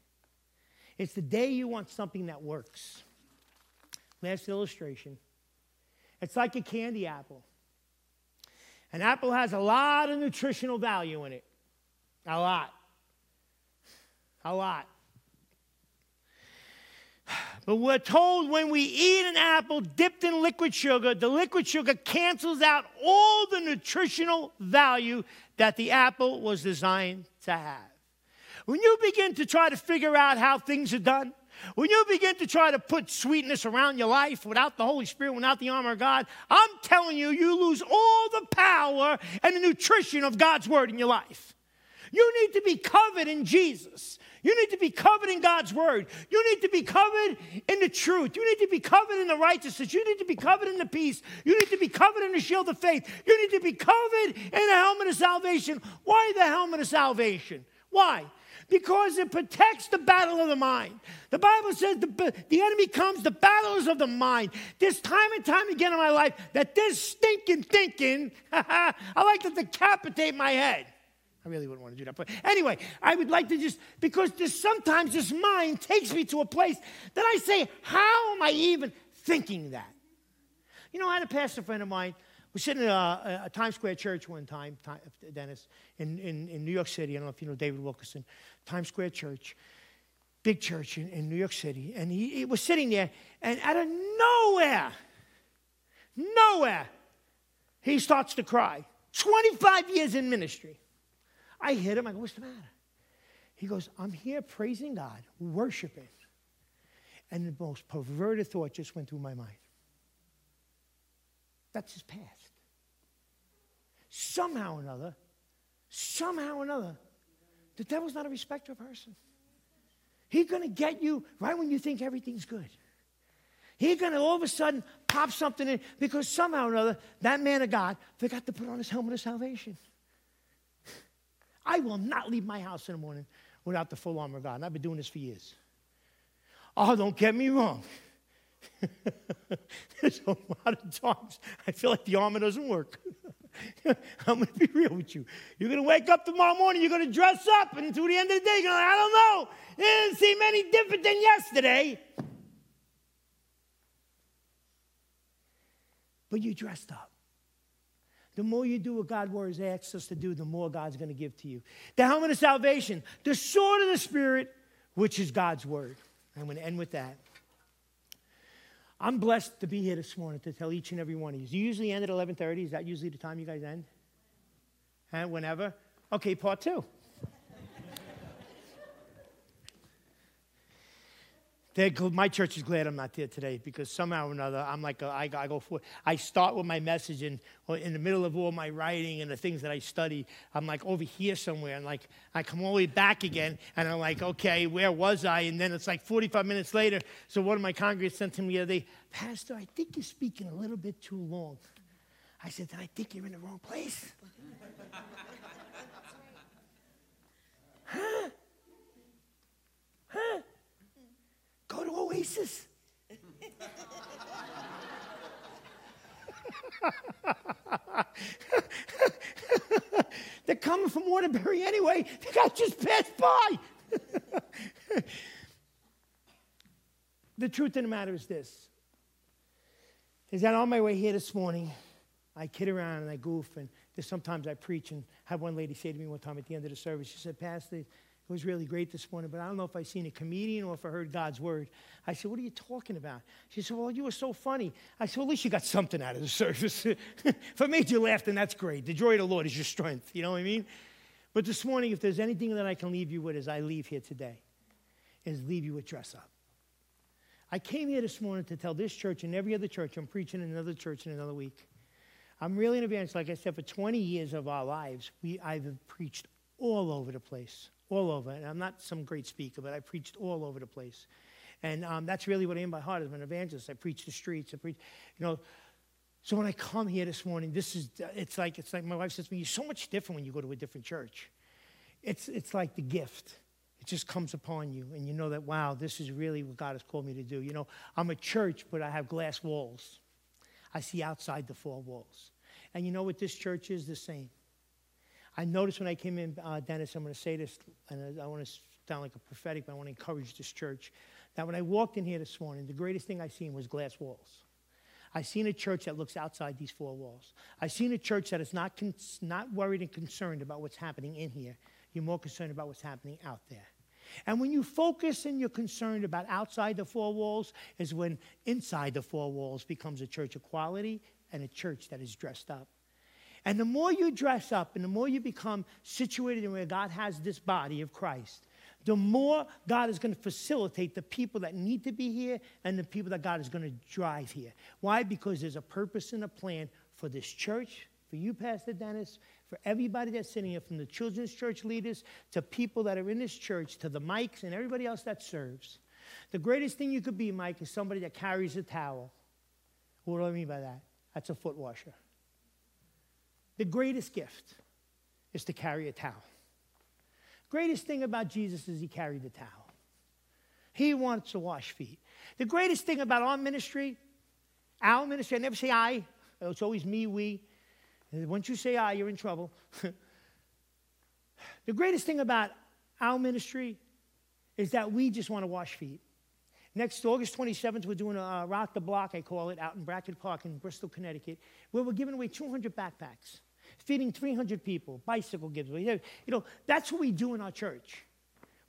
It's the day you want something that works. Last illustration. It's like a candy apple. An apple has a lot of nutritional value in it. A lot. A lot. But we're told when we eat an apple dipped in liquid sugar, the liquid sugar cancels out all the nutritional value that the apple was designed to have. When you begin to try to figure out how things are done, when you begin to try to put sweetness around your life without the Holy Spirit, without the armor of God, I'm telling you, you lose all the power and the nutrition of God's word in your life. You need to be covered in Jesus. You need to be covered in God's word. You need to be covered in the truth. You need to be covered in the righteousness. You need to be covered in the peace. You need to be covered in the shield of faith. You need to be covered in the helmet of salvation. Why the helmet of salvation? Why? Because it protects the battle of the mind. The Bible says the, the enemy comes, the battle is of the mind. There's time and time again in my life that this stinking thinking, I like to decapitate my head. I really wouldn't want to do that. But anyway, I would like to just, because this, sometimes this mind takes me to a place that I say, how am I even thinking that? You know, I had a pastor friend of mine. We were sitting at a, a Times Square Church one time, Dennis, in, in, in New York City. I don't know if you know David Wilkerson. Times Square Church, big church in, in New York City. And he, he was sitting there, and out of nowhere, nowhere, he starts to cry. twenty-five years in ministry. I hit him. I go, what's the matter? He goes, I'm here praising God, worshiping. And the most perverted thought just went through my mind. That's his past. Somehow or another, somehow or another, the devil's not a respecter of person. He's going to get you right when you think everything's good. He's going to all of a sudden pop something in because somehow or another, that man of God forgot to put on his helmet of salvation. I will not leave my house in the morning without the full armor of God. And I've been doing this for years. Oh, don't get me wrong. There's a lot of times I feel like the armor doesn't work. I'm going to be real with you. You're going to wake up tomorrow morning, you're going to dress up, and through the end of the day, you're going to like, I don't know. It didn't seem any different than yesterday. But you dressed up. The more you do what God's word asks us to do, the more God's going to give to you. The helmet of salvation, the sword of the Spirit, which is God's word. I'm going to end with that. I'm blessed to be here this morning to tell each and every one of you. You usually end at eleven thirty. Is that usually the time you guys end? Huh? Whenever? Okay, part two. They're, my church is glad I'm not there today, because somehow or another, I'm like, a, I, I go for I start with my message, and in the middle of all my writing and the things that I study, I'm like over here somewhere, and like I come all the way back again, and I'm like, okay, where was I? And then it's like forty-five minutes later, so one of my congregants sent to me the other day, Pastor, I think you're speaking a little bit too long. I said, then I think you're in the wrong place. Huh? Huh? Go to Oasis. They're coming from Waterbury anyway. They got just passed by. The truth of the matter is this, is that on my way here this morning, I kid around and I goof, and sometimes I preach, and I had one lady say to me one time at the end of the service, she said, Pastor, it was really great this morning, but I don't know if I've seen a comedian or if I heard God's word. I said, what are you talking about? She said, well, you were so funny. I said, well, at least you got something out of the service. If I made you laugh, then that's great. The joy of the Lord is your strength. You know what I mean? But this morning, if there's anything that I can leave you with as I leave here today, is leave you with dress up. I came here this morning to tell this church and every other church, I'm preaching in another church in another week. I'm really an evangelist. Like I said, for twenty years of our lives, we, I've preached all over the place. All over, and I'm not some great speaker, but I preached all over the place. And um, that's really what I am by heart, I'm an evangelist. I preach the streets, I preach, you know. So when I come here this morning, this is, it's like, it's like my wife says to me, you're so much different when you go to a different church. It's, it's like the gift. It just comes upon you, and you know that, wow, this is really what God has called me to do. You know, I'm a church, but I have glass walls. I see outside the four walls. And you know what, this church is the same. I noticed when I came in, uh, Dennis, I'm going to say this, and I want to sound like a prophetic, but I want to encourage this church, that when I walked in here this morning, the greatest thing I seen was glass walls. I seen a church that looks outside these four walls. I seen a church that is not, con- not worried and concerned about what's happening in here. You're more concerned about what's happening out there. And when you focus and you're concerned about outside the four walls is when inside the four walls becomes a church of quality and a church that is dressed up. And the more you dress up and the more you become situated in where God has this body of Christ, the more God is going to facilitate the people that need to be here and the people that God is going to drive here. Why? Because there's a purpose and a plan for this church, for you, Pastor Dennis, for everybody that's sitting here, from the children's church leaders to people that are in this church, to the mics and everybody else that serves. The greatest thing you could be, Mike, is somebody that carries a towel. What do I mean by that? That's a foot washer. The greatest gift is to carry a towel. Greatest thing about Jesus is he carried the towel. He wants to wash feet. The greatest thing about our ministry, our ministry, I never say I. It's always me, we. Once you say I, you're in trouble. The greatest thing about our ministry is that we just want to wash feet. Next August twenty-seventh, we're doing a uh, Rock the Block, I call it, out in Brackett Park in Bristol, Connecticut, where we're giving away two hundred backpacks. Feeding three hundred people, bicycle giveaways. You know, that's what we do in our church.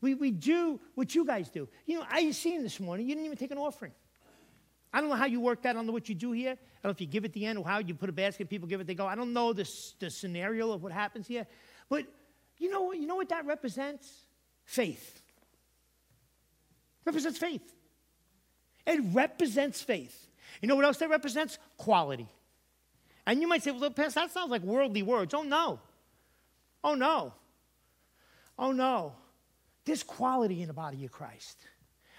We, we do what you guys do. You know, I seen this morning, you didn't even take an offering. I don't know how you work that. I don't know what you do here. I don't know if you give at the end or how you put a basket, people give it, they go. I don't know this, the scenario of what happens here. But you know, you know what that represents? Faith. Represents faith. It represents faith. You know what else that represents? Quality. And you might say, well, Pastor, that sounds like worldly words. Oh, no. Oh, no. Oh, no. There's quality in the body of Christ.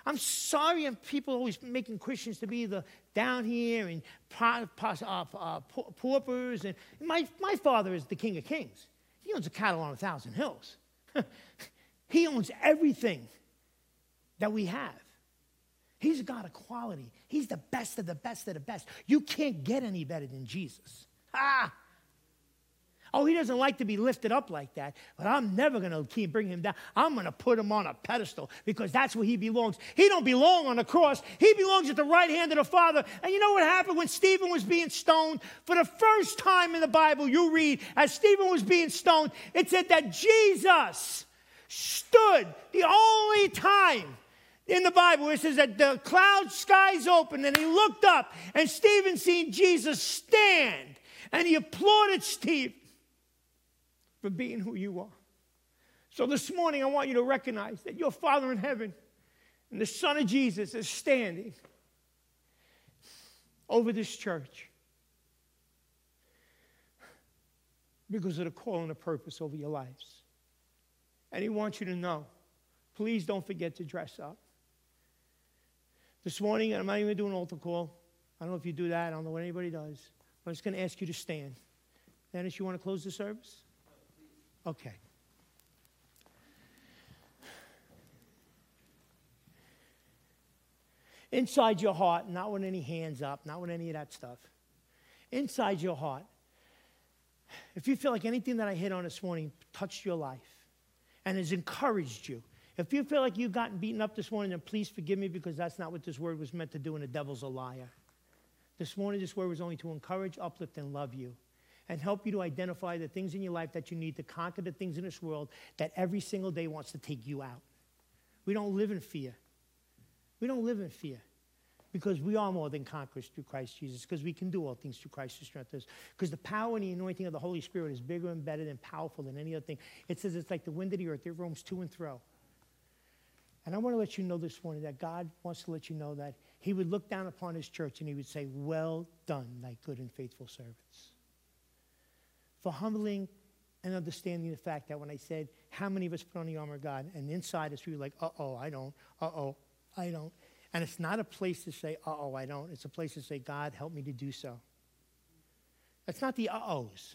I'm sorry if people are always making Christians to be the down here and pa- pa- uh, uh, pa- paupers. And my, my father is the King of Kings. He owns a cattle on a thousand hills. He owns everything that we have. He's a God of quality. He's the best of the best of the best. You can't get any better than Jesus. Ah! Oh, he doesn't like to be lifted up like that, but I'm never going to keep bring him down. I'm going to put him on a pedestal because that's where he belongs. He don't belong on the cross. He belongs at the right hand of the Father. And you know what happened when Stephen was being stoned? For the first time in the Bible you read, as Stephen was being stoned, it said that Jesus stood the only time in the Bible, it says that the cloud skies opened, and he looked up, and Stephen seen Jesus stand, and he applauded Stephen for being who you are. So this morning, I want you to recognize that your Father in heaven And the Son of Jesus is standing over this church because of the call and the purpose over your lives. And He wants you to know, please don't forget to dress up. This morning, I'm not even going to do an altar call. I don't know if you do that. I don't know what anybody does. But I'm just going to ask you to stand. Dennis, you want to close the service? Okay. Inside your heart, not with any hands up, not with any of that stuff. Inside your heart, if you feel like anything that I hit on this morning touched your life and has encouraged you, if you feel like you've gotten beaten up this morning, then please forgive me, because that's not what this word was meant to do, and the devil's a liar. This morning, this word was only to encourage, uplift, and love you, and help you to identify the things in your life that you need to conquer the things in this world that every single day wants to take you out. We don't live in fear. We don't live in fear, because we are more than conquerors through Christ Jesus, because we can do all things through Christ who strengthens us, because the power and the anointing of the Holy Spirit is bigger and better and powerful than any other thing. It says it's like the wind of the earth. It roams to and fro. And I want to let you know this morning that God wants to let you know that He would look down upon His church and He would say, well done, thy good and faithful servants. For humbling and understanding the fact that when I said, how many of us put on the armor of God? And inside us, we were like, uh-oh, I don't, uh-oh, I don't. And it's not a place to say, uh-oh, I don't. It's a place to say, God, help me to do so. That's not the uh-ohs.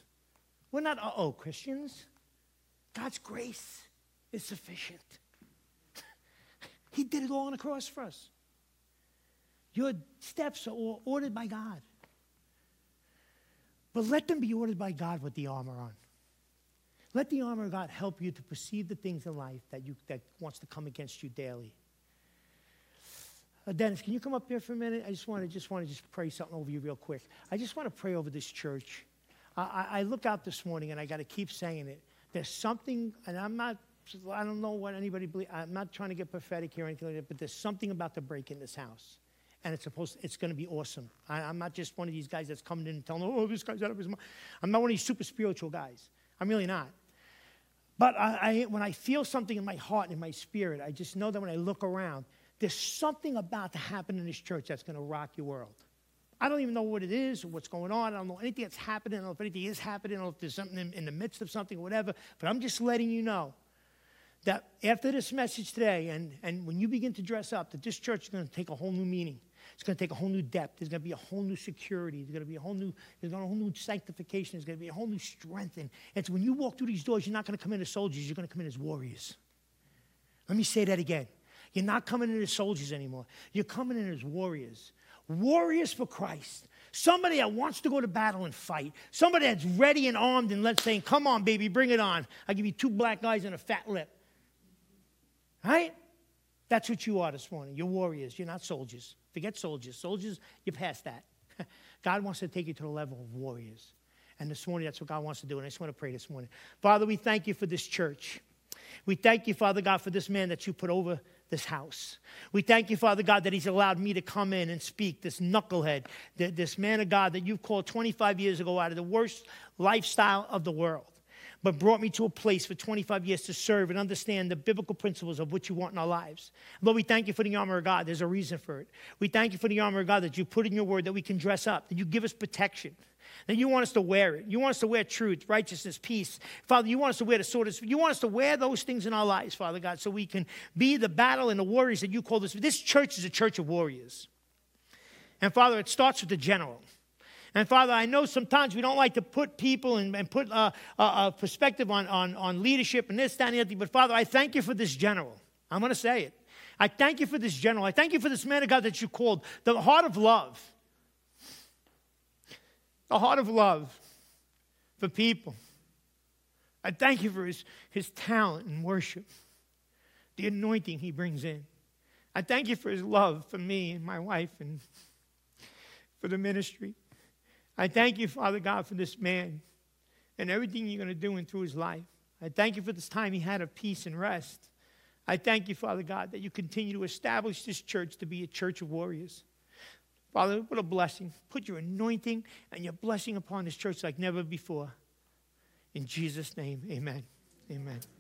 We're not uh-oh Christians. God's grace is sufficient. He did it all on the cross for us. Your steps are all ordered by God. But let them be ordered by God with the armor on. Let the armor of God help you to perceive the things in life that, you, that wants to come against you daily. Uh, Dennis, can you come up here for a minute? I just want to just want to just pray something over you real quick. I just want to pray over this church. I, I, I look out this morning, and I got to keep saying it. There's something, and I'm not... I don't know what anybody believes. I'm not trying to get prophetic here or anything like that, but there's something about the break in this house. And it's supposed to, it's going to be awesome. I, I'm not just one of these guys that's coming in and telling, oh, this guy's out of his mind. I'm not one of these super spiritual guys. I'm really not. But I, I, when I feel something in my heart and in my spirit, I just know that when I look around, there's something about to happen in this church that's going to rock your world. I don't even know what it is or what's going on. I don't know anything that's happening. I don't know if anything is happening. I don't know if there's something in, in the midst of something or whatever. But I'm just letting you know that after this message today, and, and when you begin to dress up, that this church is going to take a whole new meaning. It's going to take a whole new depth. There's going to be a whole new security. There's going to be a whole new, there's going to be a whole new sanctification. There's going to be a whole new strength. And so when you walk through these doors, you're not going to come in as soldiers. You're going to come in as warriors. Let me say that again. You're not coming in as soldiers anymore. You're coming in as warriors. Warriors for Christ. Somebody that wants to go to battle and fight. Somebody that's ready and armed and let's say, come on, baby, bring it on. I'll give you two black eyes and a fat lip. Right? That's what you are this morning. You're warriors. You're not soldiers. Forget soldiers. Soldiers, you're past that. God wants to take you to the level of warriors. And this morning, that's what God wants to do. And I just want to pray this morning. Father, we thank you for this church. We thank you, Father God, for this man that you put over this house. We thank you, Father God, that he's allowed me to come in and speak, this knucklehead, this man of God that you've called twenty-five years ago out of the worst lifestyle of the world, but brought me to a place for twenty-five years to serve and understand the biblical principles of what you want in our lives. Lord, we thank you for the armor of God. There's a reason for it. We thank you for the armor of God that you put in your word, that we can dress up, that you give us protection, that you want us to wear it. You want us to wear truth, righteousness, peace. Father, you want us to wear the sword. You want us to wear those things in our lives, Father God, so we can be the battle and the warriors that you call this. This church is a church of warriors. And Father, it starts with the general. And, Father, I know sometimes we don't like to put people and, and put a, a, a perspective on, on, on leadership and this, that, and the other thing. But, Father, I thank you for this general. I'm going to say it. I thank you for this general. I thank you for this man of God that you called the heart of love. The heart of love for people. I thank you for his, his talent in worship, the anointing he brings in. I thank you for his love for me and my wife and for the ministry. I thank you, Father God, for this man and everything you're going to do and through his life. I thank you for this time he had of peace and rest. I thank you, Father God, that you continue to establish this church to be a church of warriors. Father, what a blessing. Put your anointing and your blessing upon this church like never before. In Jesus' name, amen. Amen.